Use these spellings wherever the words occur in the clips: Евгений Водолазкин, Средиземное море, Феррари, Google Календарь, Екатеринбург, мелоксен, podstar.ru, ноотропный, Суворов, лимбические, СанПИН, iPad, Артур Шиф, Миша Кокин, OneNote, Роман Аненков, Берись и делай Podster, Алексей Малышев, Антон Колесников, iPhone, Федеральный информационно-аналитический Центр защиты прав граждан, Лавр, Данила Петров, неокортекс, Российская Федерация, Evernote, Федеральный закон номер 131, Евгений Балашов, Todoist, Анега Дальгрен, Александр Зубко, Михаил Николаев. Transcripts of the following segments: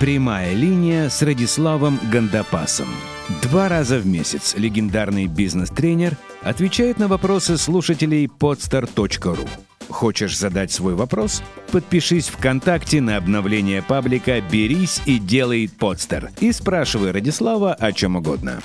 Прямая линия с Радиславом Гандапасом. 2 раза в месяц легендарный бизнес-тренер отвечает на вопросы слушателей podstar.ru. Хочешь задать свой вопрос? Подпишись ВКонтакте на обновление паблика «Берись и делай Podster» и спрашивай Радислава о чем угодно.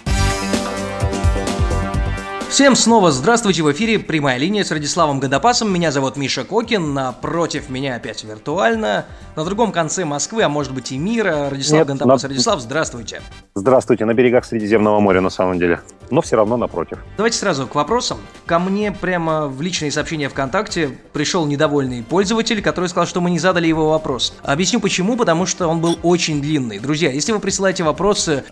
Всем снова здравствуйте, в эфире «Прямая линия» с Радиславом Гандапасом. Меня зовут Миша Кокин, напротив меня опять виртуально, на другом конце Москвы, а может быть и мира, Радислав Гандапас. Радислав, здравствуйте. Здравствуйте, на берегах Средиземного моря на самом деле, но все равно напротив. Давайте сразу к вопросам. Ко мне прямо в личные сообщения ВКонтакте пришел недовольный пользователь, который сказал, что мы не задали его вопрос. Объясню почему, потому что он был очень длинный. Друзья, если вы присылаете вопросы,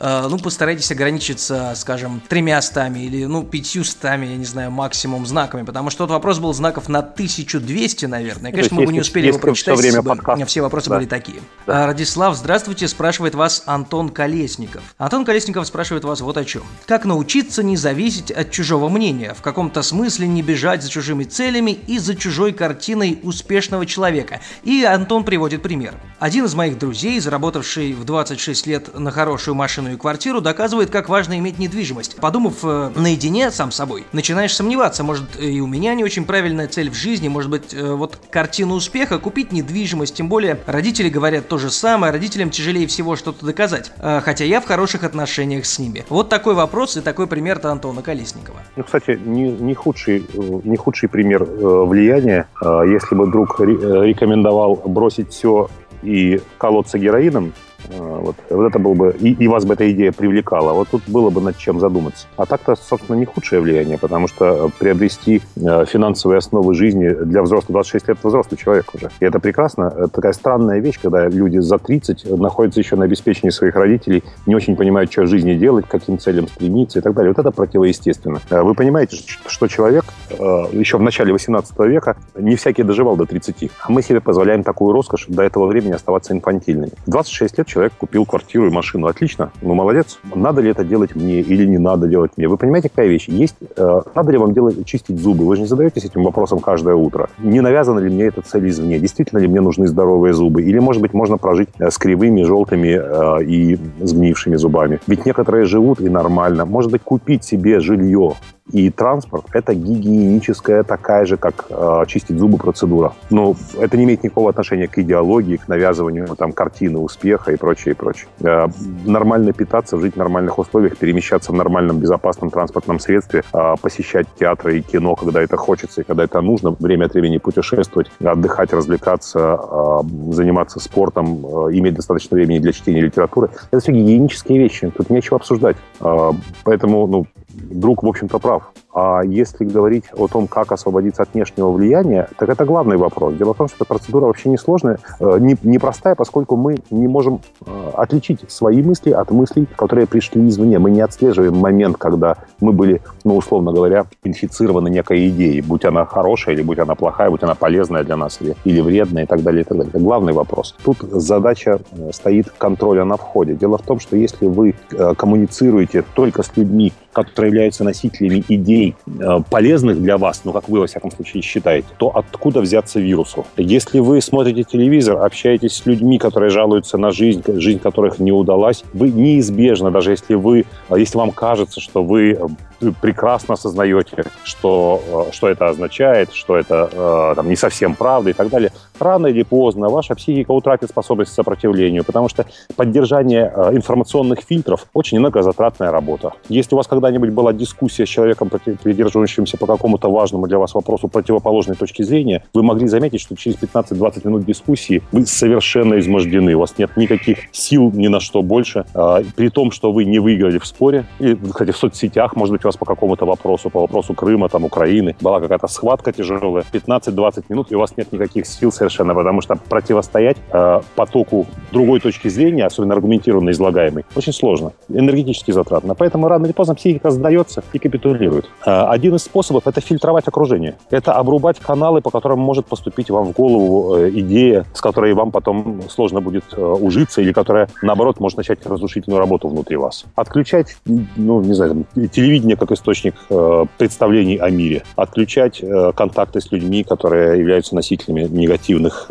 постарайтесь ограничиться, скажем, 300 или 500. Я не знаю, максимум знаками, потому что тот вопрос был знаков на 1200, наверное. И, конечно, мы бы не успели его прочитать, если бы все вопросы были такие. Да. Радислав, здравствуйте, спрашивает вас Антон Колесников. Антон Колесников спрашивает вас вот о чем. Как научиться не зависеть от чужого мнения, в каком-то смысле не бежать за чужими целями и за чужой картиной успешного человека? И Антон приводит пример. Один из моих друзей, заработавший в 26 лет на хорошую машину и квартиру, доказывает, как важно иметь недвижимость. Подумав наедине сам с собой, начинаешь сомневаться, может, и у меня не очень правильная цель в жизни, может быть, картину успеха, купить недвижимость, тем более родители говорят то же самое, родителям тяжелее всего что-то доказать, хотя я в хороших отношениях с ними. Вот такой вопрос и такой пример-то Антона Колесникова. Кстати, не худший пример влияния, если бы друг рекомендовал бросить все и колоться героином, вот это было бы, и вас бы эта идея привлекала. Вот тут было бы над чем задуматься. А так-то, собственно, не худшее влияние, потому что приобрести финансовые основы жизни для взрослого, 26 лет взрослый человек уже. И это прекрасно. Это такая странная вещь, когда люди за 30 находятся еще на обеспечении своих родителей, не очень понимают, что в жизни делать, к каким целям стремиться и так далее. Вот это противоестественно. Вы понимаете, что человек еще в начале 18 века не всякий доживал до 30. А мы себе позволяем такую роскошь до этого времени оставаться инфантильными. 26 лет человек купил квартиру и машину. Отлично, молодец. Надо ли это делать мне или не надо делать мне? Вы понимаете, какая вещь? Надо ли вам чистить зубы? Вы же не задаетесь этим вопросом каждое утро. Не навязана ли мне эта цель извне? Действительно ли мне нужны здоровые зубы? Или, может быть, можно прожить с кривыми, желтыми и сгнившими зубами? Ведь некоторые живут и нормально. Может быть, купить себе жилье и транспорт – это гигиеническая, такая же, как чистить зубы процедура. Но это не имеет никакого отношения к идеологии, к навязыванию картины успеха и прочее, и прочее. Нормально питаться, жить в нормальных условиях, перемещаться в нормальном, безопасном транспортном средстве, посещать театры и кино, когда это хочется и когда это нужно, время от времени путешествовать, отдыхать, развлекаться, заниматься спортом, иметь достаточно времени для чтения литературы – это все гигиенические вещи, тут нечего обсуждать. Поэтому, друг, в общем-то, прав. А если говорить о том, как освободиться от внешнего влияния, так это главный вопрос. Дело в том, что эта процедура вообще несложная, непростая, поскольку мы не можем отличить свои мысли от мыслей, которые пришли извне. Мы не отслеживаем момент, когда мы были, условно говоря, инфицированы некой идеей, будь она хорошая или будь она плохая, будь она полезная для нас или вредная и так далее, и так далее. Это главный вопрос. Тут задача стоит контроля на входе. Дело в том, что если вы коммуницируете только с людьми, которые являются носителями идей, полезных для вас, как вы, во всяком случае, считаете, то откуда взяться вирусу? Если вы смотрите телевизор, общаетесь с людьми, которые жалуются на жизнь которых не удалась, вы неизбежно, даже если вам кажется, что вы прекрасно осознаете, что это означает, что это не совсем правда и так далее, рано или поздно ваша психика утратит способность к сопротивлению, потому что поддержание информационных фильтров очень энергозатратная работа. Если у вас когда-нибудь была дискуссия с человеком, придерживающимся по какому-то важному для вас вопросу противоположной точки зрения, вы могли заметить, что через 15-20 минут дискуссии вы совершенно измождены, у вас нет никаких сил ни на что больше, при том, что вы не выиграли в споре, и, кстати, в соцсетях, может быть, у вас по какому-то вопросу, по вопросу Крыма, Украины, была какая-то схватка тяжелая, 15-20 минут, и у вас нет никаких сил совершенно, потому что противостоять потоку другой точки зрения, особенно аргументированно излагаемой, очень сложно, энергетически затратно. Поэтому рано или поздно психика сдается и капитулирует. Один из способов – это фильтровать окружение, это обрубать каналы, по которым может поступить вам в голову идея, с которой вам потом сложно будет ужиться, или которая, наоборот, может начать разрушительную работу внутри вас. Отключать, телевидение как источник представлений о мире, отключать контакты с людьми, которые являются носителями негативных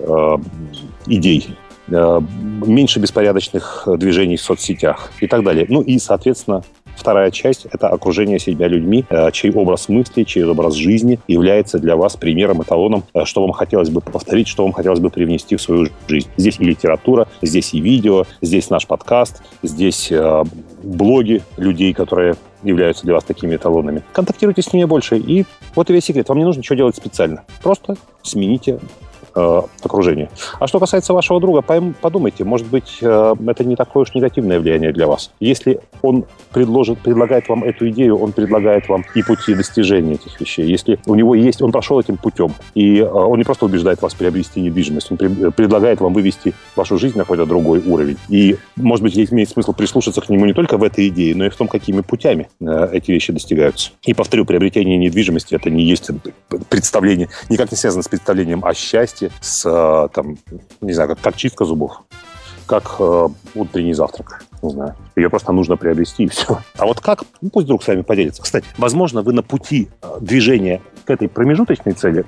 идей. меньше беспорядочных движений в соцсетях и так далее. Ну и, соответственно, вторая часть – это окружение себя людьми, чей образ мысли, чей образ жизни является для вас примером, эталоном, что вам хотелось бы повторить, что вам хотелось бы привнести в свою жизнь. Здесь и литература, здесь и видео, здесь наш подкаст, здесь блоги людей, которые являются для вас такими эталонами. Контактируйте с ними больше. И вот и весь секрет. Вам не нужно ничего делать специально. Просто смените окружение. А что касается вашего друга, подумайте, может быть, это не такое уж негативное влияние для вас. Если он предлагает вам эту идею, он предлагает вам и пути достижения этих вещей. Если у него есть, он прошел этим путем, и он не просто убеждает вас приобрести недвижимость, он предлагает вам вывести вашу жизнь на какой-то другой уровень. И, может быть, имеет смысл прислушаться к нему не только в этой идее, но и в том, какими путями эти вещи достигаются. И, повторю, приобретение недвижимости — это не есть представление, никак не связано с представлением о счастье, с, там, не знаю, как чистка зубов, как утренний завтрак, не знаю. Ее просто нужно приобрести, и все. А вот как? Ну, пусть друг с вами поделится. Кстати, возможно, вы на пути движения к этой промежуточной цели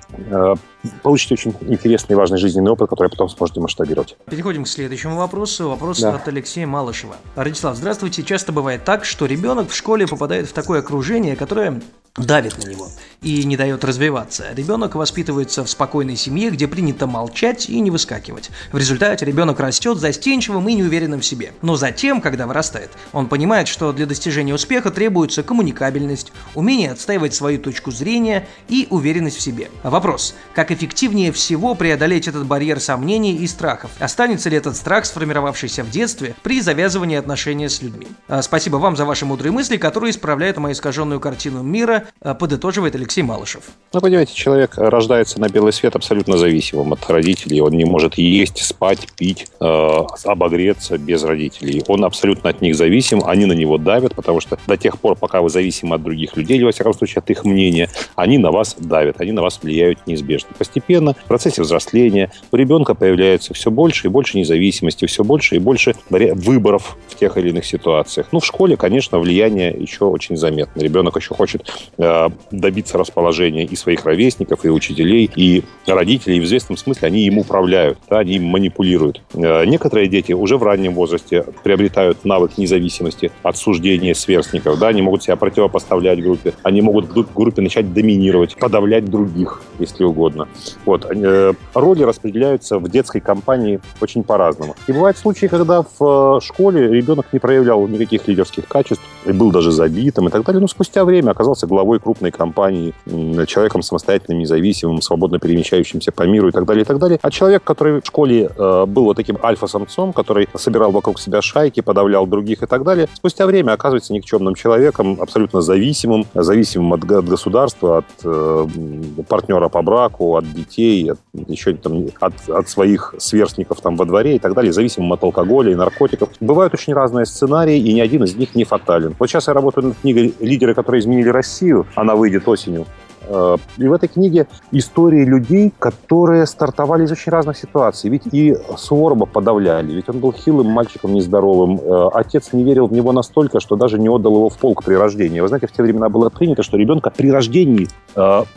получите очень интересный и важный жизненный опыт, который потом сможете масштабировать. Переходим к следующему вопросу. Вопрос от Алексея Малышева. Радислав, здравствуйте. Часто бывает так, что ребенок в школе попадает в такое окружение, которое давит на него и не дает развиваться. Ребенок воспитывается в спокойной семье, где принято молчать и не выскакивать. В результате ребенок растет застенчивым и неуверенным в себе. Но затем, когда вырастает, он понимает, что для достижения успеха требуется коммуникабельность, умение отстаивать свою точку зрения и уверенность в себе. Вопрос: как эффективнее всего преодолеть этот барьер сомнений и страхов? Останется ли этот страх, сформировавшийся в детстве, при завязывании отношений с людьми? Спасибо вам за ваши мудрые мысли, которые исправляют мою искаженную картину мира, подытоживает Алексей Малышев. Ну, понимаете, человек рождается на белый свет абсолютно зависимым от родителей. Он не может есть, спать, пить, обогреться без родителей. Он абсолютно от них зависим, они на него давят, потому что до тех пор, пока вы зависимы от других людей, или, во всяком случае, от их мнения, они на вас давят, они на вас влияют неизбежно. Постепенно, в процессе взросления, у ребенка появляется все больше и больше независимости, все больше и больше выборов в тех или иных ситуациях. Ну, в школе, конечно, влияние еще очень заметно. Ребенок еще хочет добиться расположения и своих ровесников, и учителей, и родителей. И в известном смысле они им управляют, да, они им манипулируют. Некоторые дети уже в раннем возрасте приобретают навык независимости от суждения сверстников. Да, они могут себя противопоставлять группе, они могут в группе начать доминировать, подавлять других, если угодно. Вот. Роли распределяются в детской компании очень по-разному. И бывают случаи, когда в школе ребенок не проявлял никаких лидерских качеств, был даже забитым и так далее, но спустя время оказался главой крупной компании, человеком самостоятельным, независимым, свободно перемещающимся по миру и так далее, и так далее. А человек, который в школе был вот таким альфа-самцом, который собирал вокруг себя шайки, подавлял других и так далее, спустя время оказывается никчемным человеком, абсолютно зависимым от государства, от партнера по браку, от детей, от своих сверстников там во дворе и так далее, зависимым от алкоголя и наркотиков. Бывают очень разные сценарии, и ни один из них не фатален. Вот сейчас я работаю над книгой «Лидеры, которые изменили Россию». Она выйдет осенью. И в этой книге истории людей, которые стартовали из очень разных ситуаций. Ведь и Суворова подавляли. Ведь он был хилым мальчиком, нездоровым. Отец не верил в него настолько, что даже не отдал его в полк при рождении. Вы знаете, в те времена было принято, что ребенка при рождении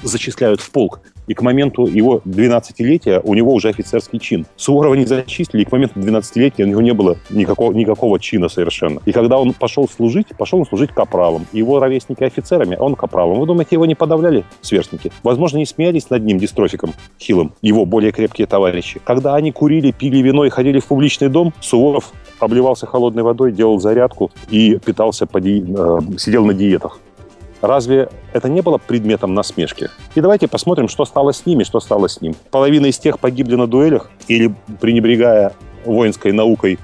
зачисляют в полк. И к моменту его 12-летия у него уже офицерский чин. Суворова не зачислили, и к моменту 12-летия у него не было никакого чина совершенно. И когда он пошел служить капралом. Его ровесники офицерами, а он капралом. Вы думаете, его не подавляли сверстники? Возможно, не смеялись над ним, дистрофиком хилым, его более крепкие товарищи. Когда они курили, пили вино и ходили в публичный дом, Суворов обливался холодной водой, делал зарядку и сидел на диетах. Разве это не было предметом насмешки? И давайте посмотрим, что стало с ними, что стало с ним. Половина из тех погибли на дуэлях или, пренебрегая воинской наукой,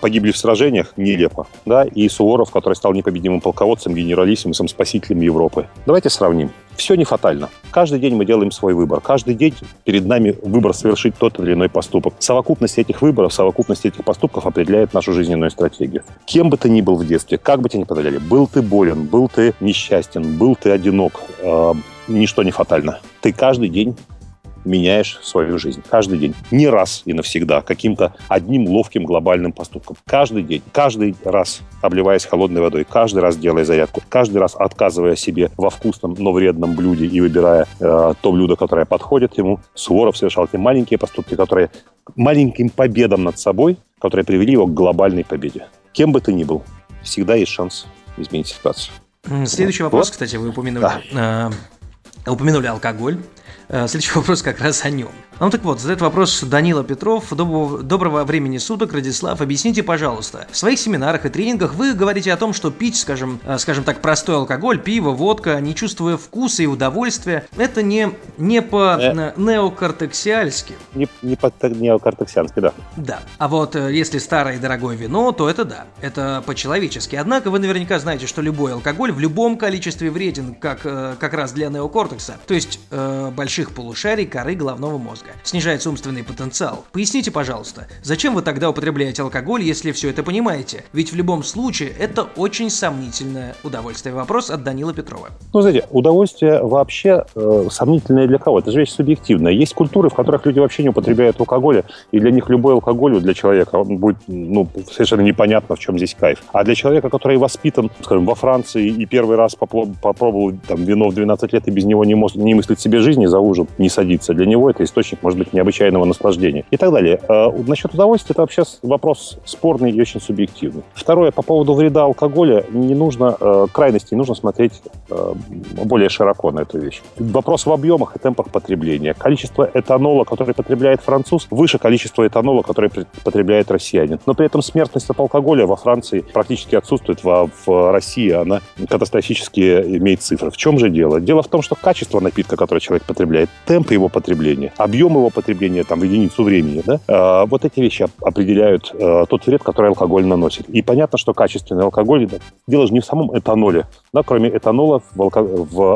погибли в сражениях, нелепо. Да? И Суворов, который стал непобедимым полководцем, генералиссимусом, спасителем Европы. Давайте сравним. Все не фатально. Каждый день мы делаем свой выбор. Каждый день перед нами выбор совершить тот или иной поступок. Совокупность этих выборов, совокупность этих поступков определяет нашу жизненную стратегию. Кем бы ты ни был в детстве, как бы тебя ни подавляли, был ты болен, был ты несчастен, был ты одинок, ничто не фатально. Ты каждый день меняешь свою жизнь. Каждый день. Не раз и навсегда. Каким-то одним ловким глобальным поступком. Каждый день. Каждый раз обливаясь холодной водой. Каждый раз делая зарядку. Каждый раз отказывая себе во вкусном, но вредном блюде и выбирая то блюдо, которое подходит ему. Суворов совершал те маленькие поступки, которые маленьким победам над собой, которые привели его к глобальной победе. Кем бы ты ни был, всегда есть шанс изменить ситуацию. Следующий вопрос, вот. Кстати, вы упомянули. Да. Упомянули алкоголь. Следующий вопрос как раз о нем. Ну так вот, задает вопрос Данила Петров. Доброго времени суток, Радислав. Объясните, пожалуйста, в своих семинарах и тренингах вы говорите о том, что пить, скажем так, простой алкоголь, пиво, водка, не чувствуя вкуса и удовольствия, это не по-неокортексиальски. Не по-неокортексиански, да. Да. А вот если старое и дорогое вино, то это да, это по-человечески. Однако вы наверняка знаете, что любой алкоголь в любом количестве вреден, как раз для неокортекса, то есть больших полушарий коры головного мозга. Снижается умственный потенциал. Поясните, пожалуйста, зачем вы тогда употребляете алкоголь, если все это понимаете? Ведь в любом случае это очень сомнительное удовольствие. Вопрос от Данила Петрова. Ну, знаете, удовольствие вообще сомнительное для кого? Это же вещь субъективная. Есть культуры, в которых люди вообще не употребляют алкоголя, и для них любой алкоголь для человека он будет совершенно непонятно, в чем здесь кайф. А для человека, который воспитан, скажем, во Франции и первый раз попробовал там, вино в 12 лет и без него не мыслит себе жизни, за ужин не садится, для него это источник, может быть, необычайного наслаждения и так далее. Насчет удовольствия это вообще вопрос спорный и очень субъективный. Второе, по поводу вреда алкоголя не нужно, крайности не нужно смотреть более широко на эту вещь. Вопрос в объемах и темпах потребления. Количество этанола, который потребляет француз, выше количества этанола, который потребляет россиянин. Но при этом смертность от алкоголя во Франции практически отсутствует, в России она катастрофически имеет цифры. В чем же дело? Дело в том, что качество напитка, который человек потребляет, темп его потребления, объем его потребления там, в единицу времени, да, вот эти вещи определяют тот вред, который алкоголь наносит. И понятно, что качественный алкоголь, да, дело же не в самом этаноле. Да, кроме этанола в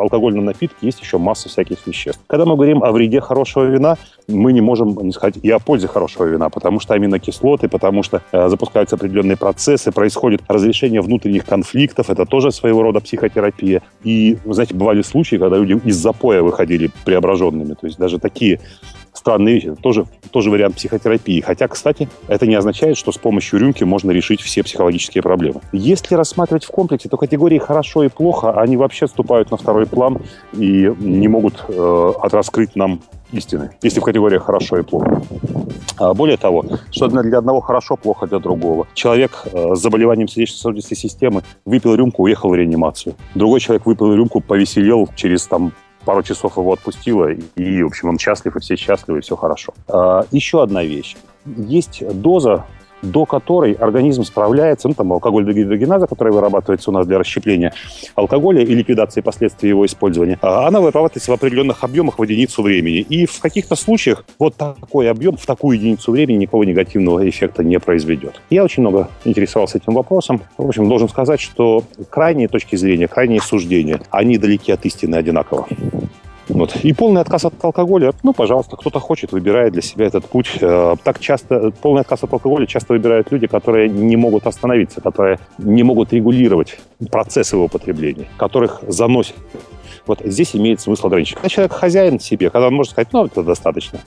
алкогольном напитке есть еще масса всяких веществ. Когда мы говорим о вреде хорошего вина, мы не можем не сказать и о пользе хорошего вина, потому что аминокислоты, потому что запускаются определенные процессы, происходит разрешение внутренних конфликтов, это тоже своего рода психотерапия. И, вы знаете, бывали случаи, когда люди из запоя выходили преображенными, то есть даже такие странные вещи. Это тоже вариант психотерапии. Хотя, кстати, это не означает, что с помощью рюмки можно решить все психологические проблемы. Если рассматривать в комплексе, то категории «хорошо» и «плохо», они вообще вступают на второй план и не могут отраскрыть нам истины, если в категориях «хорошо» и «плохо». Более того, что для одного хорошо, плохо для другого. Человек с заболеванием сердечно-сосудистой системы выпил рюмку, уехал в реанимацию. Другой человек выпил рюмку, повеселел, через пару часов его отпустило, и, в общем, он счастлив, и все счастливы, и все хорошо. Еще одна вещь. Есть доза, до которой организм справляется, алкоголь дегидрогеназа, которая вырабатывается у нас для расщепления алкоголя и ликвидации последствий его использования, она вырабатывается в определенных объемах в единицу времени. И в каких-то случаях вот такой объем в такую единицу времени никакого негативного эффекта не произведет. Я очень много интересовался этим вопросом. В общем, должен сказать, что крайние точки зрения, крайние суждения, они далеки от истины одинаково. Вот. И полный отказ от алкоголя, пожалуйста, кто-то хочет, выбирает для себя этот путь. Так часто полный отказ от алкоголя часто выбирают люди, которые не могут остановиться, которые не могут регулировать процесс его потребления, которых заносит. Вот здесь имеет смысл ограничить. Когда человек хозяин себе, когда он может сказать, это достаточно.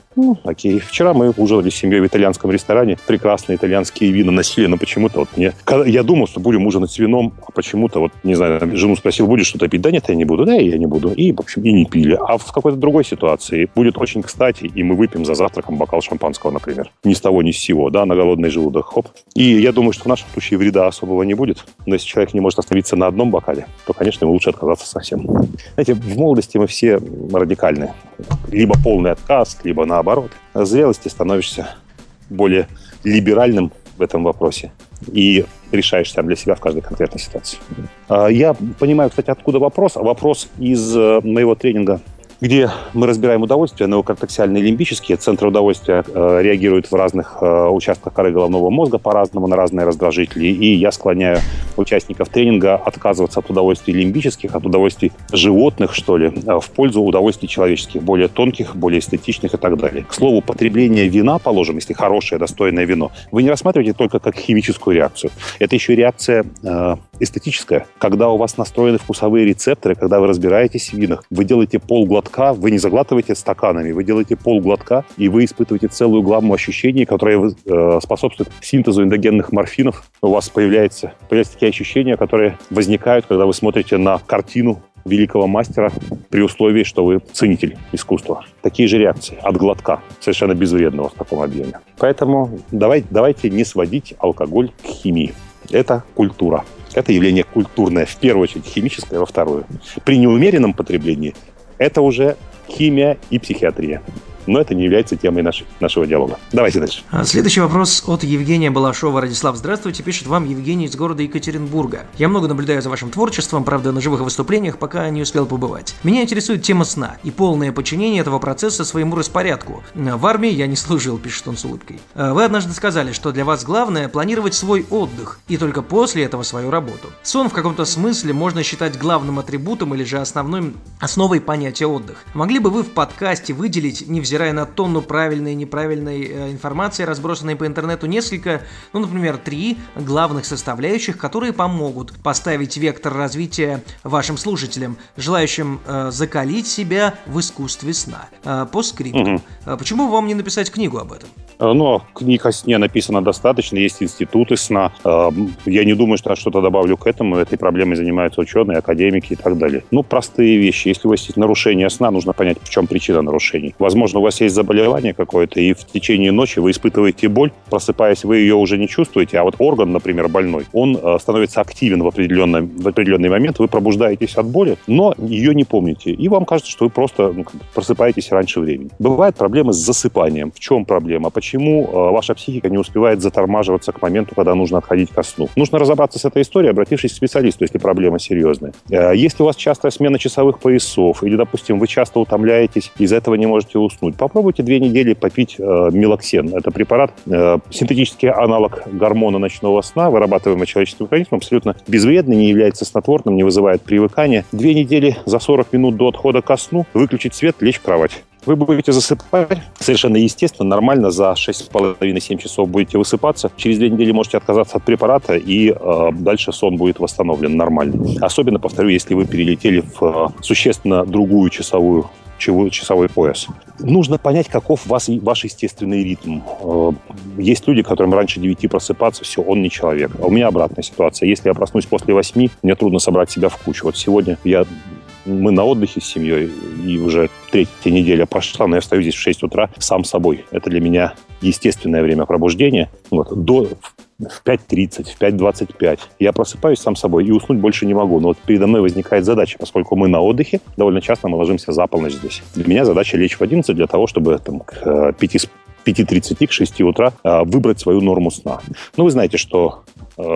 Окей. Вчера мы ужинали с семьей в итальянском ресторане. Прекрасные итальянские вина носили, но почему-то я думал, что будем ужинать с вином, а почему-то, не знаю, жену спросил, будешь что-то пить? Да нет, я не буду. Да, я не буду. И, в общем, и не пили. А в какой-то другой ситуации будет очень кстати, и мы выпьем за завтраком бокал шампанского, например. Ни с того, ни с сего, да, на голодный желудок. Хоп. И я думаю, что в нашем случае вреда особого не будет. Но если человек не может остановиться на одном бокале, то, конечно, ему лучше отказаться совсем. Знаете, в молодости мы все радикальны. Либо полный отказ, либо наоборот. В зрелости становишься более либеральным в этом вопросе. И решаешь сам для себя в каждой конкретной ситуации. Я понимаю, кстати, откуда вопрос. Вопрос из моего тренинга, где мы разбираем удовольствие, неокортексиальные и лимбические. Центры удовольствия реагируют в разных участках коры головного мозга по-разному, на разные раздражители. И я склоняю участников тренинга отказываться от удовольствий лимбических, от удовольствий животных, что ли, в пользу удовольствий человеческих, более тонких, более эстетичных и так далее. К слову, потребление вина, положим, если хорошее, достойное вино, вы не рассматриваете только как химическую реакцию. Это еще реакция эстетическое. Когда у вас настроены вкусовые рецепторы, когда вы разбираетесь в винах, вы делаете полглотка, вы не заглатываете стаканами, вы делаете полглотка, и вы испытываете целую гамму ощущений, которые способствуют синтезу эндогенных морфинов. У вас появляются такие ощущения, которые возникают, когда вы смотрите на картину великого мастера при условии, что вы ценитель искусства. Такие же реакции от глотка, совершенно безвредного в таком объеме. Поэтому давайте не сводить алкоголь к химии. Это культура. Это явление культурное, в первую очередь, химическое, во вторую. При неумеренном потреблении это уже химия и психиатрия. Но это не является темой нашего диалога. Давайте дальше. Следующий вопрос от Евгения Балашова. Радислав, здравствуйте. Пишет вам Евгений из города Екатеринбурга. Я много наблюдаю за вашим творчеством, правда, на живых выступлениях пока не успел побывать. Меня интересует тема сна и полное подчинение этого процесса своему распорядку. В армии я не служил, пишет он с улыбкой. Вы однажды сказали, что для вас главное планировать свой отдых и только после этого свою работу. Сон в каком-то смысле можно считать главным атрибутом или же основой понятия отдых. Могли бы вы в подкасте выделить, невзирая на тонну правильной и неправильной информации, разбросанной по интернету, несколько, например, 3 главных составляющих, которые помогут поставить вектор развития вашим слушателям, желающим закалить себя в искусстве сна? По скрипту. Угу. Почему вам не написать книгу об этом? Книг о сне написано достаточно, есть институты сна. Я не думаю, что я что-то добавлю к этому. Этой проблемой занимаются ученые, академики и так далее. Простые вещи. Если у вас есть нарушение сна, нужно понять, в чем причина нарушений. Возможно, у вас есть заболевание какое-то, и в течение ночи вы испытываете боль. Просыпаясь, вы ее уже не чувствуете, а вот орган, например, больной, он становится активен в определенный момент. Вы пробуждаетесь от боли, но ее не помните. И вам кажется, что вы просто просыпаетесь раньше времени. Бывают проблемы с засыпанием. В чем проблема? Почему ваша психика не успевает затормаживаться к моменту, когда нужно отходить ко сну? Нужно разобраться с этой историей, обратившись к специалисту, если проблема серьезная. Если у вас частая смена часовых поясов, или, допустим, вы часто утомляетесь, из-за этого не можете уснуть, попробуйте 2 недели попить мелоксен. Это препарат, синтетический аналог гормона ночного сна, вырабатываемый человеческим организмом, абсолютно безвредный, не является снотворным, не вызывает привыкания. 2 недели за 40 минут до отхода ко сну выключить свет, лечь в кровать. Вы будете засыпать совершенно естественно, нормально, за 6,5-7 часов будете высыпаться. Через 2 недели можете отказаться от препарата, и дальше сон будет восстановлен нормально. Особенно, повторю, если вы перелетели в существенно другую часовой пояс. Нужно понять, каков ваш естественный ритм. Есть люди, которым раньше 9 просыпаться, все, он не человек. А у меня обратная ситуация. Если я проснусь после 8, мне трудно собрать себя в кучу. Вот сегодня мы на отдыхе с семьей, и уже 3-я неделя пошла, но я встаю здесь в 6 утра сам собой. Это для меня естественное время пробуждения. В 5:30, в 5:25. Я просыпаюсь сам собой и уснуть больше не могу. Но передо мной возникает задача, поскольку мы на отдыхе, довольно часто мы ложимся за полночь здесь. Для меня задача лечь в 11 для того, чтобы к 5:30, к 6 утра выбрать свою норму сна. Вы знаете, что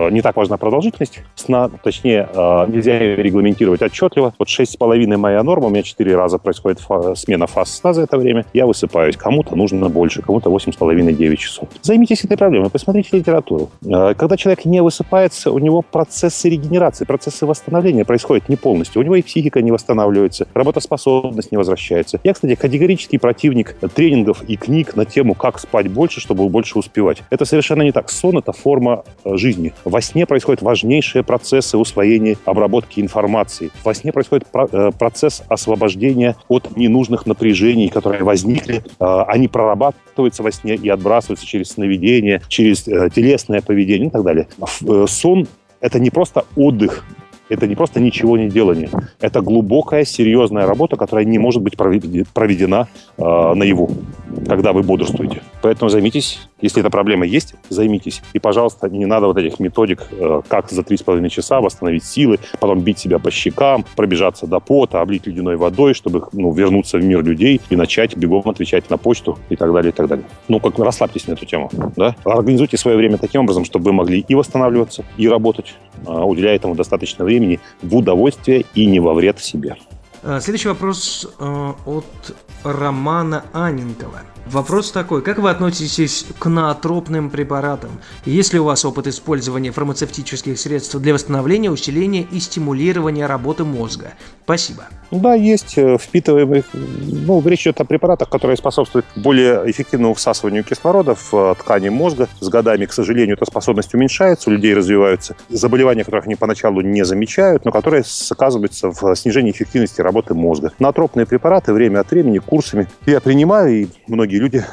не так важна продолжительность сна, точнее, нельзя ее регламентировать отчетливо. 6,5 моя норма, у меня 4 раза происходит смена фаз сна за это время, я высыпаюсь. Кому-то нужно больше, кому-то 8,5-9 часов. Займитесь этой проблемой, посмотрите литературу. Когда человек не высыпается, у него процессы регенерации, процессы восстановления происходят не полностью. У него и психика не восстанавливается, работоспособность не возвращается. Я, кстати, категорический противник тренингов и книг на тему, как спать больше, чтобы больше успевать. Это совершенно не так. Сон – это форма жизни. Во сне происходят важнейшие процессы усвоения, обработки информации. Во сне происходит процесс освобождения от ненужных напряжений, которые возникли. Они прорабатываются во сне и отбрасываются через сновидение, через телесное поведение и так далее. Сон – это не просто отдых. Это не просто ничего не делание. Это глубокая, серьезная работа, которая не может быть проведена наяву, когда вы бодрствуете. Поэтому займитесь, если эта проблема есть, займитесь. И, пожалуйста, не надо этих методик, как за 3,5 часа восстановить силы, потом бить себя по щекам, пробежаться до пота, облить ледяной водой, чтобы вернуться в мир людей и начать бегом отвечать на почту и так далее, и так далее. Как расслабьтесь на эту тему, да? Организуйте свое время таким образом, чтобы вы могли и восстанавливаться, и работать, уделяя этому достаточно времени, в удовольствие и не во вред себе. Следующий вопрос от Романа Аненкова. Вопрос такой, как вы относитесь к ноотропным препаратам? Есть ли у вас опыт использования фармацевтических средств для восстановления, усиления и стимулирования работы мозга? Спасибо. Да, есть впитываемых, речь идет о препаратах, которые способствуют более эффективному всасыванию кислорода в ткани мозга. С годами, к сожалению, эта способность уменьшается, у людей развиваются заболевания, которых они поначалу не замечают, но которые оказываются в снижении эффективности работы мозга. Ноотропные препараты время от времени курсами я принимаю, и многие люди,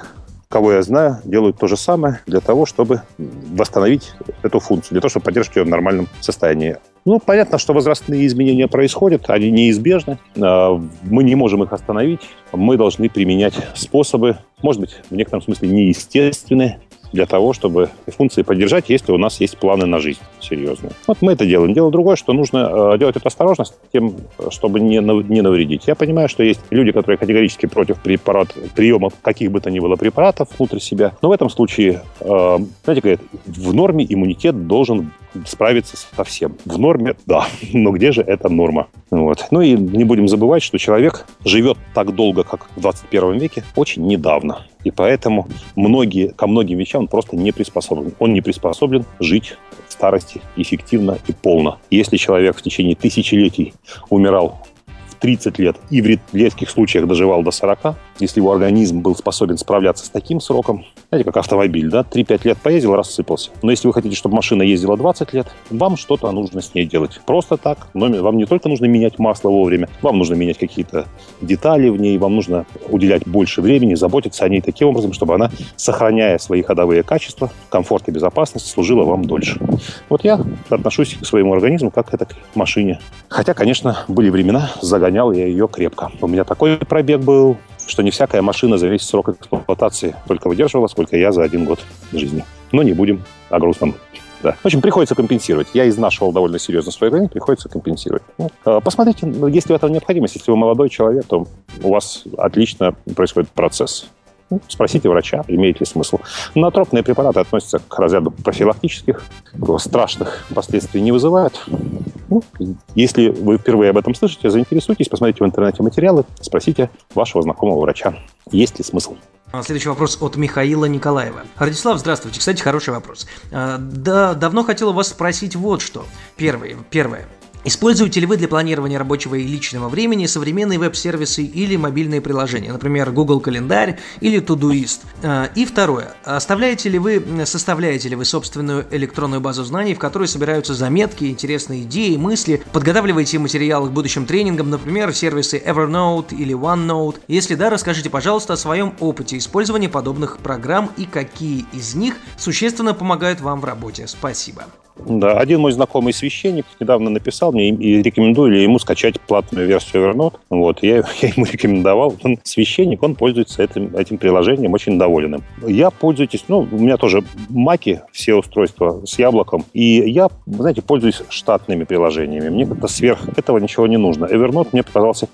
кого я знаю, делают то же самое для того, чтобы восстановить эту функцию, для того, чтобы поддерживать ее в нормальном состоянии. Понятно, что возрастные изменения происходят, они неизбежны, мы не можем их остановить, мы должны применять способы, может быть, в некотором смысле неестественные, для того, чтобы функции поддержать, если у нас есть планы на жизнь серьезные. Мы это делаем. Дело другое, что нужно делать это осторожно с тем, чтобы не навредить. Я понимаю, что есть люди, которые категорически против приема каких бы то ни было препаратов внутрь себя. Но в этом случае, говорят, в норме иммунитет должен справиться со всем. В норме, да. Но где же эта норма? И не будем забывать, что человек живет так долго, как в 21 веке, очень недавно. И поэтому ко многим вещам он просто не приспособлен. Он не приспособлен жить в старости эффективно и полно. Если человек в течение тысячелетий умирал в 30 лет и в редких случаях доживал до 40, если его организм был способен справляться с таким сроком, как автомобиль, 3-5 лет поездил, рассыпался. Но если вы хотите, чтобы машина ездила 20 лет, вам что-то нужно с ней делать. Просто так. Вам не только нужно менять масло вовремя, вам нужно менять какие-то детали в ней, вам нужно уделять больше времени, заботиться о ней таким образом, чтобы она, сохраняя свои ходовые качества, комфорт и безопасность, служила вам дольше. Я отношусь к своему организму как к машине. Хотя, конечно, были времена, загонял я ее крепко. У меня такой пробег был, что не всякая машина за весь срок эксплуатации только выдерживала, сколько я за один год жизни. Но не будем о грустном. Да. В общем, приходится компенсировать. Я изнашивал довольно серьезно свой организм, приходится компенсировать. Посмотрите, если в этом необходимость, если вы молодой человек, то у вас отлично происходит процесс. Спросите врача, имеет ли смысл. Ноотропные препараты относятся к разряду профилактических, страшных последствий не вызывают. Если вы впервые об этом слышите, заинтересуйтесь, посмотрите в интернете материалы, спросите вашего знакомого врача, есть ли смысл. Следующий вопрос от Михаила Николаева. Радислав, здравствуйте. Кстати, хороший вопрос. Давно хотел вас спросить вот что. Первое. Используете ли вы для планирования рабочего и личного времени современные веб-сервисы или мобильные приложения, например, Google Календарь или Todoist? И второе. Составляете ли вы собственную электронную базу знаний, в которой собираются заметки, интересные идеи, мысли? Подготавливаете материалы к будущим тренингам, например, сервисы Evernote или OneNote? Если да, расскажите, пожалуйста, о своем опыте использования подобных программ и какие из них существенно помогают вам в работе. Спасибо. Да, один мой знакомый священник недавно написал мне и рекомендую ему скачать платную версию Evernote. Я ему рекомендовал. Он священник, он пользуется этим приложением, очень доволен. Я пользуюсь, у меня тоже маки, все устройства с яблоком, и я, пользуюсь штатными приложениями. Мне как-то сверх этого ничего не нужно. Evernote мне показался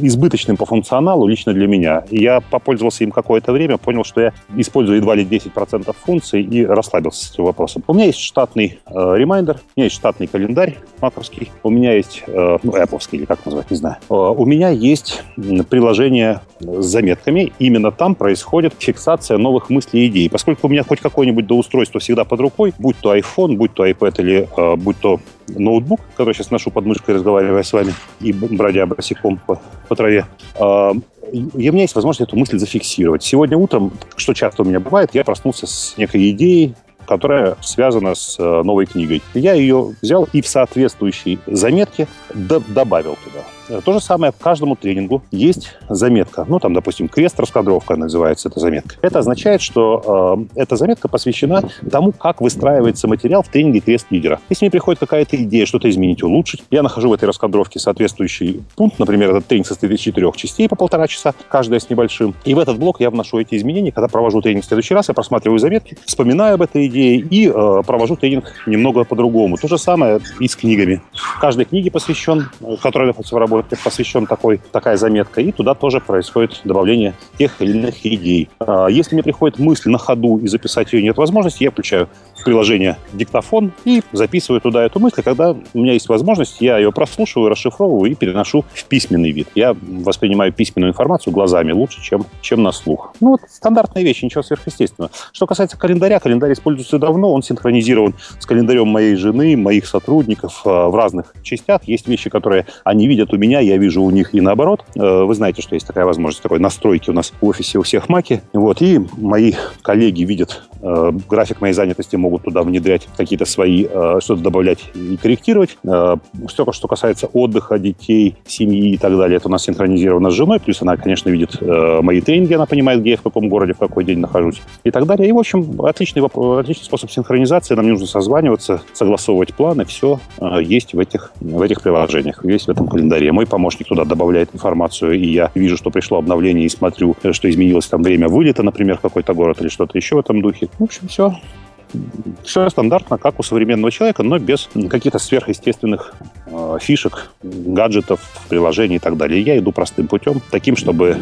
избыточным по функционалу лично для меня. Я попользовался им какое-то время, понял, что я использую едва ли 10% функций и расслабился с этим вопросом. У меня есть штатный ремайдер, у меня есть штатный календарь маковский, у меня есть Apple-овский, или как назвать, не знаю. У меня есть приложение с заметками, именно там происходит фиксация новых мыслей и идей. Поскольку у меня хоть какое-нибудь доустройство всегда под рукой, будь то iPhone, будь то iPad или будь то ноутбук, который сейчас ношу под мышкой, разговаривая с вами и бродя босиком по траве, и у меня есть возможность эту мысль зафиксировать. Сегодня утром, что часто у меня бывает, я проснулся с некой идеей, которая связана с новой книгой. Я ее взял и в соответствующей заметке добавил туда. То же самое, к каждому тренингу есть заметка. Допустим, квест-раскадровка называется эта заметка. Это означает, что эта заметка посвящена тому, как выстраивается материал в тренинге квест-лидера. Если мне приходит какая-то идея что-то изменить, улучшить, я нахожу в этой раскадровке соответствующий пункт. Например, этот тренинг состоит из 4 частей по 1,5 часа, каждая с небольшим. И в этот блок я вношу эти изменения. Когда провожу тренинг в следующий раз, я просматриваю заметки, вспоминаю об этой идее, и провожу тренинг немного по-другому. То же самое и с книгами. Каждой книге которая находится в работе, посвящен такая заметка, и туда тоже происходит добавление тех или иных идей. Если мне приходит мысль на ходу и записать ее нет возможности, я включаю приложение «Диктофон» и записываю туда эту мысль. Когда у меня есть возможность, я ее прослушиваю, расшифровываю и переношу в письменный вид. Я воспринимаю письменную информацию глазами лучше, чем на слух. Ну, вот стандартные вещи, ничего сверхъестественного. Что касается календаря, календарь используется давно, он синхронизирован с календарем моей жены, моих сотрудников в разных частях. Есть вещи, которые они видят у меня, я вижу у них и наоборот. Вы знаете, что есть такая возможность, такой настройки у нас в офисе у всех маки. Вот, и мои коллеги видят график моей занятости, могут туда внедрять какие-то свои, что-то добавлять и корректировать. Все, что касается отдыха, детей, семьи и так далее, это у нас синхронизировано с женой, плюс она, конечно, видит мои тренинги, она понимает, где я, в каком городе, в какой день нахожусь и так далее. И, в общем, отличный способ синхронизации, нам не нужно созваниваться, согласовывать планы, все есть в этих приложениях, есть в этом календаре. Мой помощник туда добавляет информацию, и я вижу, что пришло обновление, и смотрю, что изменилось там время вылета, например, в какой-то город или что-то еще в этом духе. В общем, все стандартно, как у современного человека, но без каких-то сверхъестественных фишек, гаджетов, приложений и так далее. Я иду простым путем, таким, чтобы,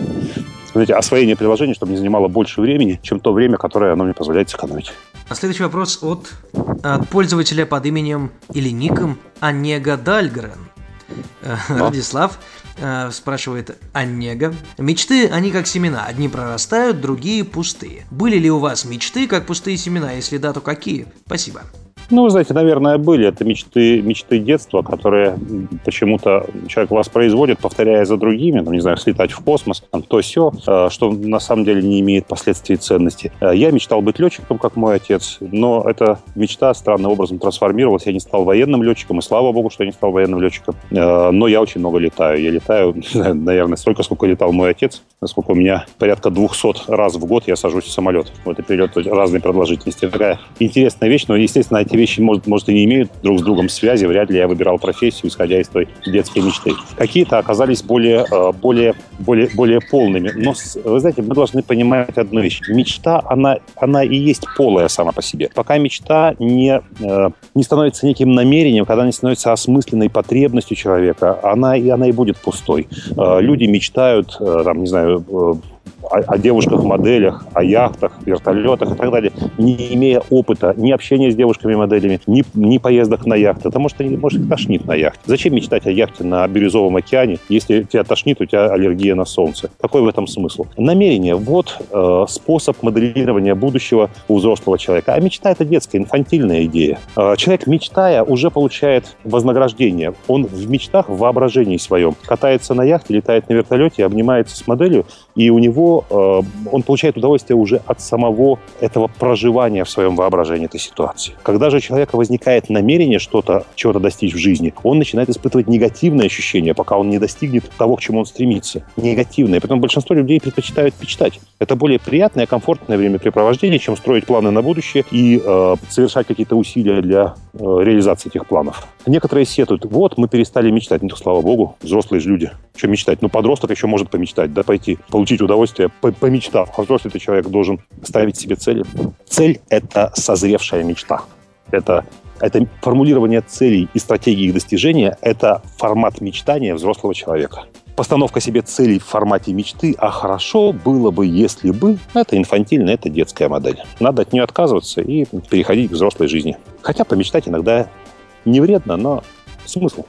знаете, освоение приложения, чтобы не занимало больше времени, чем то время, которое оно мне позволяет сэкономить. А следующий вопрос от пользователя под именем или ником Анега Дальгрен. Радислав спрашивает Анега. Мечты, они как семена. Одни прорастают, другие пустые. Были ли у вас мечты, как пустые семена? Если да, то какие? Спасибо. Ну, вы знаете, наверное, были. Это мечты детства, которые почему-то человек воспроизводит, повторяя за другими, там, не знаю, слетать в космос, там, то-сё, что на самом деле не имеет последствий и ценности. Я мечтал быть летчиком, как мой отец, но эта мечта странным образом трансформировалась. Я не стал военным летчиком, и слава богу, что я не стал военным летчиком. Но я очень много летаю. Я летаю, не знаю, наверное, столько, сколько летал мой отец, насколько у меня порядка 200 раз в год я сажусь в самолет. Вот и перелет разной продолжительности. Такая интересная вещь, но, естественно, эти вещи, может, и не имеют друг с другом связи. Вряд ли я выбирал профессию, исходя из той детской мечты. Какие-то оказались более полными. Но, вы знаете, мы должны понимать одну вещь. Мечта, она и есть полая сама по себе. Пока мечта не становится неким намерением, когда она не становится осмысленной потребностью человека, она и будет пустой. Люди мечтают, там, не знаю, о девушках-моделях, о яхтах, вертолетах и так далее, не имея опыта, ни общения с девушками-моделями, ни поездок на яхты. Потому что, может, тошнит на яхте. Зачем мечтать о яхте на Бирюзовом океане, если тебя тошнит, у тебя аллергия на солнце? Какой в этом смысл? Намерение – вот способ моделирования будущего у взрослого человека. А мечта – это детская, инфантильная идея. Человек, мечтая, уже получает вознаграждение. Он в мечтах, в воображении своем катается на яхте, летает на вертолете, обнимается с моделью, и у него он получает удовольствие уже от самого этого проживания в своем воображении этой ситуации. Когда же у человека возникает намерение чего-то достичь в жизни, он начинает испытывать негативные ощущения, пока он не достигнет того, к чему он стремится. Негативные. Поэтому большинство людей предпочитают мечтать. Это более приятное, комфортное времяпрепровождение, чем строить планы на будущее и совершать какие-то усилия для реализации этих планов. Некоторые сетуют: вот, мы перестали мечтать. Ну, так, слава богу, взрослые же люди. Что мечтать? Ну, подросток еще может помечтать, да, пойти, получить удовольствие, помечтав. А взрослый человек должен ставить себе цели. Цель – это созревшая мечта. Это формулирование целей и стратегии их достижения – это формат мечтания взрослого человека. Постановка себе целей в формате мечты, а хорошо было бы, если бы, это инфантильная, это детская модель. Надо от нее отказываться и переходить к взрослой жизни. Хотя помечтать иногда не вредно, но смысл.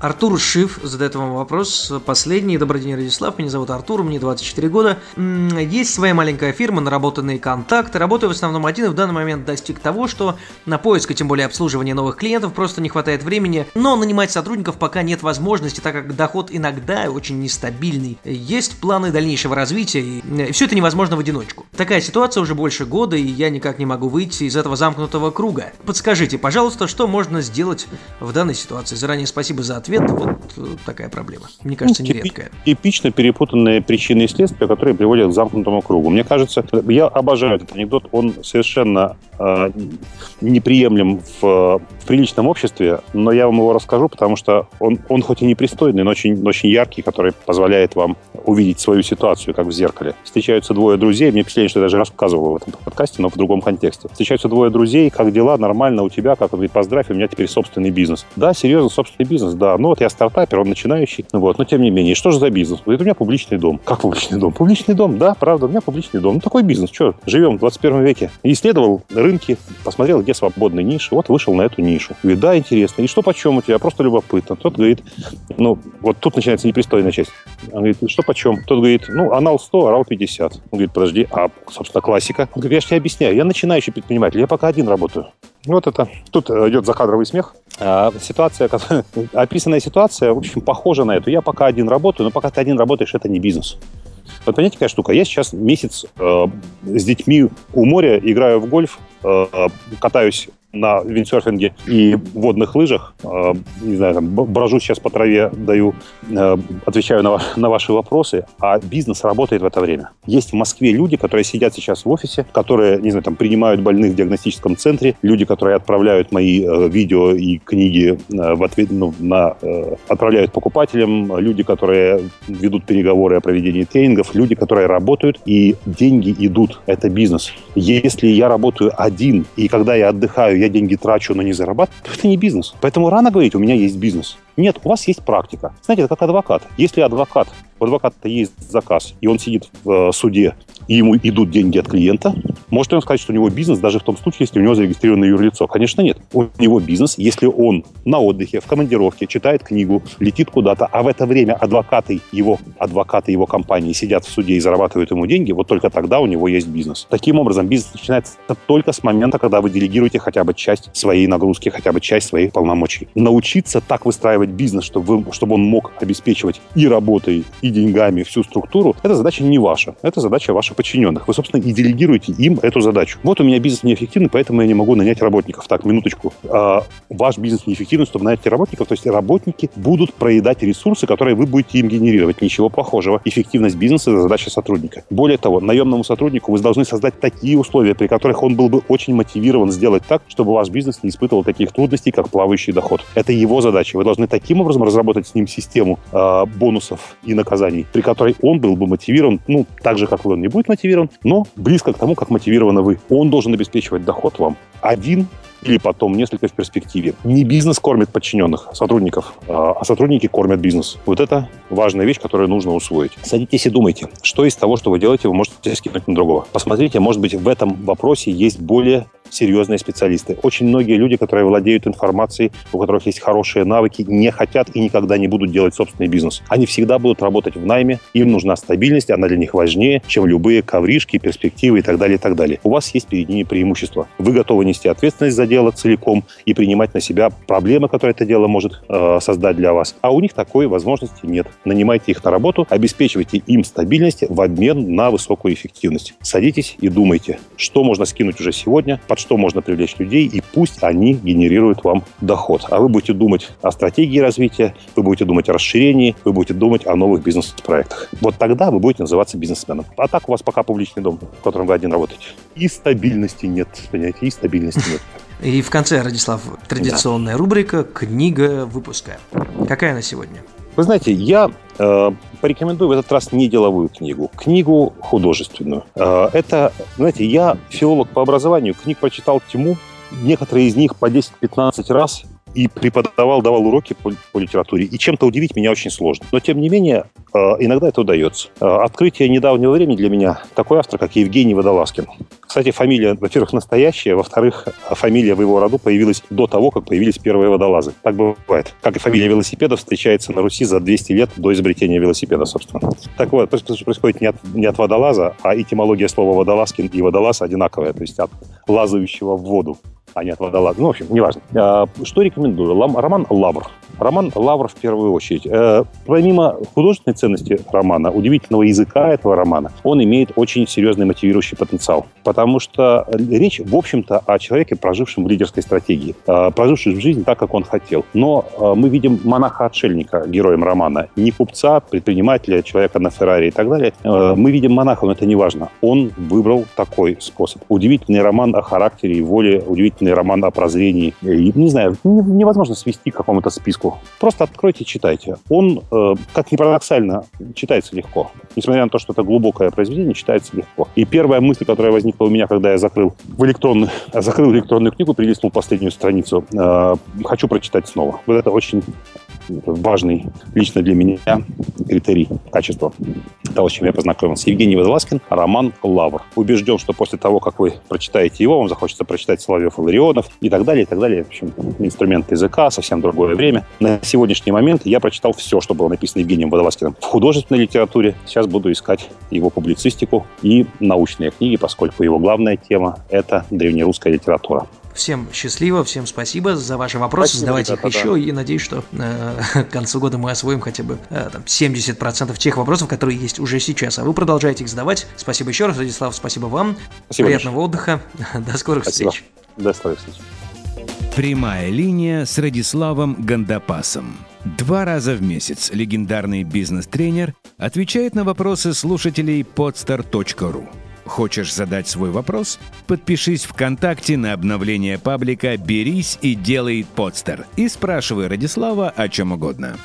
Артур Шиф задает вам вопрос. Последний. Добрый день, Радислав. Меня зовут Артур, мне 24 года. Есть своя маленькая фирма, наработанные контакты. Работаю в основном один и в данный момент достиг того, что на поиск, и тем более обслуживание новых клиентов, просто не хватает времени. Но нанимать сотрудников пока нет возможности, так как доход иногда очень нестабильный. Есть планы дальнейшего развития, и все это невозможно в одиночку. Такая ситуация уже больше года, и я никак не могу выйти из этого замкнутого круга. Подскажите, пожалуйста, что можно сделать в данной ситуации? Заранее спасибо за ответ. Вот такая проблема. Мне кажется, нередкая. Типично перепутанные причины и следствия, которые приводят к замкнутому кругу. Мне кажется, я обожаю этот анекдот. Он совершенно неприемлем в приличном обществе, но я вам его расскажу, потому что он хоть и непристойный, но очень яркий, который позволяет вам увидеть свою ситуацию, как в зеркале. Встречаются двое друзей. Мне впечатление, что я даже рассказывал в этом подкасте, но в другом контексте. Встречаются двое друзей. Как дела? Нормально у тебя? Как? Он говорит: поздравь, у меня теперь собственный бизнес. Да, серьезно, собственный бизнес, да. Ну, вот я стартапер, он начинающий. Вот. Но тем не менее, что же за бизнес? Говорит, у меня публичный дом. Как публичный дом? Публичный дом, да, правда, у меня публичный дом. Ну, такой бизнес, что, живем в 21 веке. Исследовал рынки, посмотрел, где свободные ниши, вот вышел на эту нишу. Говорит, да, интересно. И что почем у тебя? Просто любопытно. Тот говорит, ну, вот тут начинается непристойная часть. Он говорит, что почем? Тот говорит, ну, анал 100, орал 50. Он говорит, подожди, а, собственно, классика. Он говорит, я же тебе объясняю, я начинающий предприниматель, я пока один работаю. Вот это. Тут идет закадровый смех. Ситуация, описанная ситуация, в общем, похожа на эту. Я пока один работаю, но пока ты один работаешь, это не бизнес. Вот понимаете, какая штука? Я сейчас месяц с детьми у моря играю в гольф, катаюсь на виндсерфинге и водных лыжах. Не знаю, там, брожусь сейчас по траве, даю, отвечаю на ваши вопросы. А бизнес работает в это время. Есть в Москве люди, которые сидят сейчас в офисе, которые, не знаю, там, принимают больных в диагностическом центре, люди, которые отправляют мои видео и книги в ответ, отправляют покупателям, люди, которые ведут переговоры о проведении тренингов, люди, которые работают, и деньги идут. Это бизнес. Если я работаю один, и когда я отдыхаю, я деньги трачу, но не зарабатываю, это не бизнес. Поэтому рано говорить, у меня есть бизнес. Нет, у вас есть практика. Знаете, это как адвокат. Если адвокат, у адвоката есть заказ, и он сидит в суде, и ему идут деньги от клиента, может ли он сказать, что у него бизнес, даже в том случае, если у него зарегистрировано юрлицо? Конечно, нет. У него бизнес, если он на отдыхе, в командировке, читает книгу, летит куда-то, а в это время адвокаты его компании сидят в суде и зарабатывают ему деньги, вот только тогда у него есть бизнес. Таким образом, бизнес начинается только с момента, когда вы делегируете хотя бы часть своей нагрузки, хотя бы часть своих полномочий. Научиться так выстраивать бизнес, чтобы он мог обеспечивать и работой, и деньгами всю структуру, это задача не ваша. Это задача ваших подчиненных. Вы, собственно, и делегируете им эту задачу. Вот у меня бизнес неэффективный, поэтому я не могу нанять работников. Так, минуточку. Ваш бизнес неэффективен, чтобы нанять работников. То есть работники будут проедать ресурсы, которые вы будете им генерировать. Ничего похожего. Эффективность бизнеса – это задача сотрудника. Более того, наемному сотруднику вы должны создать такие условия, при которых он был бы очень мотивирован сделать так, чтобы ваш бизнес не испытывал таких трудностей, как плавающий доход. Это его задача. Вы должны таким образом разработать с ним систему бонусов и наказаний, при которой он был бы мотивирован, ну, так же, как вы, он не будет мотивирован, но близко к тому, как мотивированы вы. Он должен обеспечивать доход вам. Один или потом несколько в перспективе. Не бизнес кормит подчиненных, сотрудников, а сотрудники кормят бизнес. Вот это важная вещь, которую нужно усвоить. Садитесь и думайте, что из того, что вы делаете, вы можете скинуть на другого. Посмотрите, может быть, в этом вопросе есть более серьезные специалисты. Очень многие люди, которые владеют информацией, у которых есть хорошие навыки, не хотят и никогда не будут делать собственный бизнес. Они всегда будут работать в найме, им нужна стабильность, она для них важнее, чем любые ковришки, перспективы и так далее, и так далее. У вас есть перед ними преимущество. Вы готовы нести ответственность за дело целиком и принимать на себя проблемы, которые это дело может создать для вас. А у них такой возможности нет. Нанимайте их на работу, обеспечивайте им стабильность в обмен на высокую эффективность. Садитесь и думайте, что можно скинуть уже сегодня, под что можно привлечь людей, и пусть они генерируют вам доход. А вы будете думать о стратегии развития, вы будете думать о расширении, вы будете думать о новых бизнес-проектах. Вот тогда вы будете называться бизнесменом. А так у вас пока публичный дом, в котором вы один работаете. И стабильности нет, понимаете, и стабильности нет. И в конце, Радислав, традиционная рубрика «Книга выпуска». Какая она сегодня? Вы знаете, я порекомендую в этот раз не деловую книгу, книгу художественную. Это, знаете, я филолог по образованию, книг прочитал тьму, некоторые из них по 10-15 раз, и преподавал, давал уроки по литературе. И чем-то удивить меня очень сложно. Но, тем не менее, иногда это удается. Открытие недавнего времени для меня такой автор, как Евгений Водолазкин. Кстати, фамилия, во-первых, настоящая, во-вторых, фамилия в его роду появилась до того, как появились первые водолазы. Так бывает. Как и фамилия велосипедов встречается на Руси за 200 лет до изобретения велосипеда, собственно. Так вот, происходит не от водолаза, а этимология слова «водолазкин» и «водолаз» одинаковая, то есть от лазающего в воду. А нет, водолаз. Ну, в общем, неважно. Что рекомендую? Роман «Лавр». Роман «Лавр» в первую очередь. Помимо художественной ценности романа, удивительного языка этого романа, он имеет очень серьезный мотивирующий потенциал. Потому что речь, в общем-то, о человеке, прожившем в лидерской стратегии, прожившем жизнь так, как он хотел. Но мы видим монаха-отшельника героем романа. Не купца, предпринимателя, человека на Феррари и так далее. Мы видим монаха, но это не важно. Он выбрал такой способ. Удивительный роман о характере и воле, удивительный роман о прозрении. Не знаю, невозможно свести к какому-то списку. Просто откройте, читайте. Он, как ни парадоксально, читается легко. Несмотря на то, что это глубокое произведение, читается легко. И первая мысль, которая возникла у меня, когда я закрыл электронную книгу, перелистнул последнюю страницу, хочу прочитать снова. Вот это очень Это важный лично для меня критерий качества того, с чем я познакомился. Евгений Водолазкин, роман «Лавр». Убежден, что после того, как вы прочитаете его, вам захочется прочитать «Соловьев и Ларионов» и так далее, и так далее. В общем, инструмент языка, совсем другое время. На сегодняшний момент я прочитал все, что было написано Евгением Водолазкиным в художественной литературе. Сейчас буду искать его публицистику и научные книги, поскольку его главная тема – это древнерусская литература. Всем счастливо, всем спасибо за ваши вопросы, задавайте их еще, и надеюсь, что к концу года мы освоим хотя бы 70% тех вопросов, которые есть уже сейчас, а вы продолжаете их задавать. Спасибо еще раз, Радислав, спасибо вам, спасибо, приятного Миша. Отдыха, до скорых встреч. До скорых встреч. Прямая линия с Радиславом Гандапасом. 2 раза в месяц легендарный бизнес-тренер отвечает на вопросы слушателей podstar.ru. Хочешь задать свой вопрос? Подпишись ВКонтакте на обновление паблика «Берись и делай Podster» и спрашивай Радислава о чем угодно.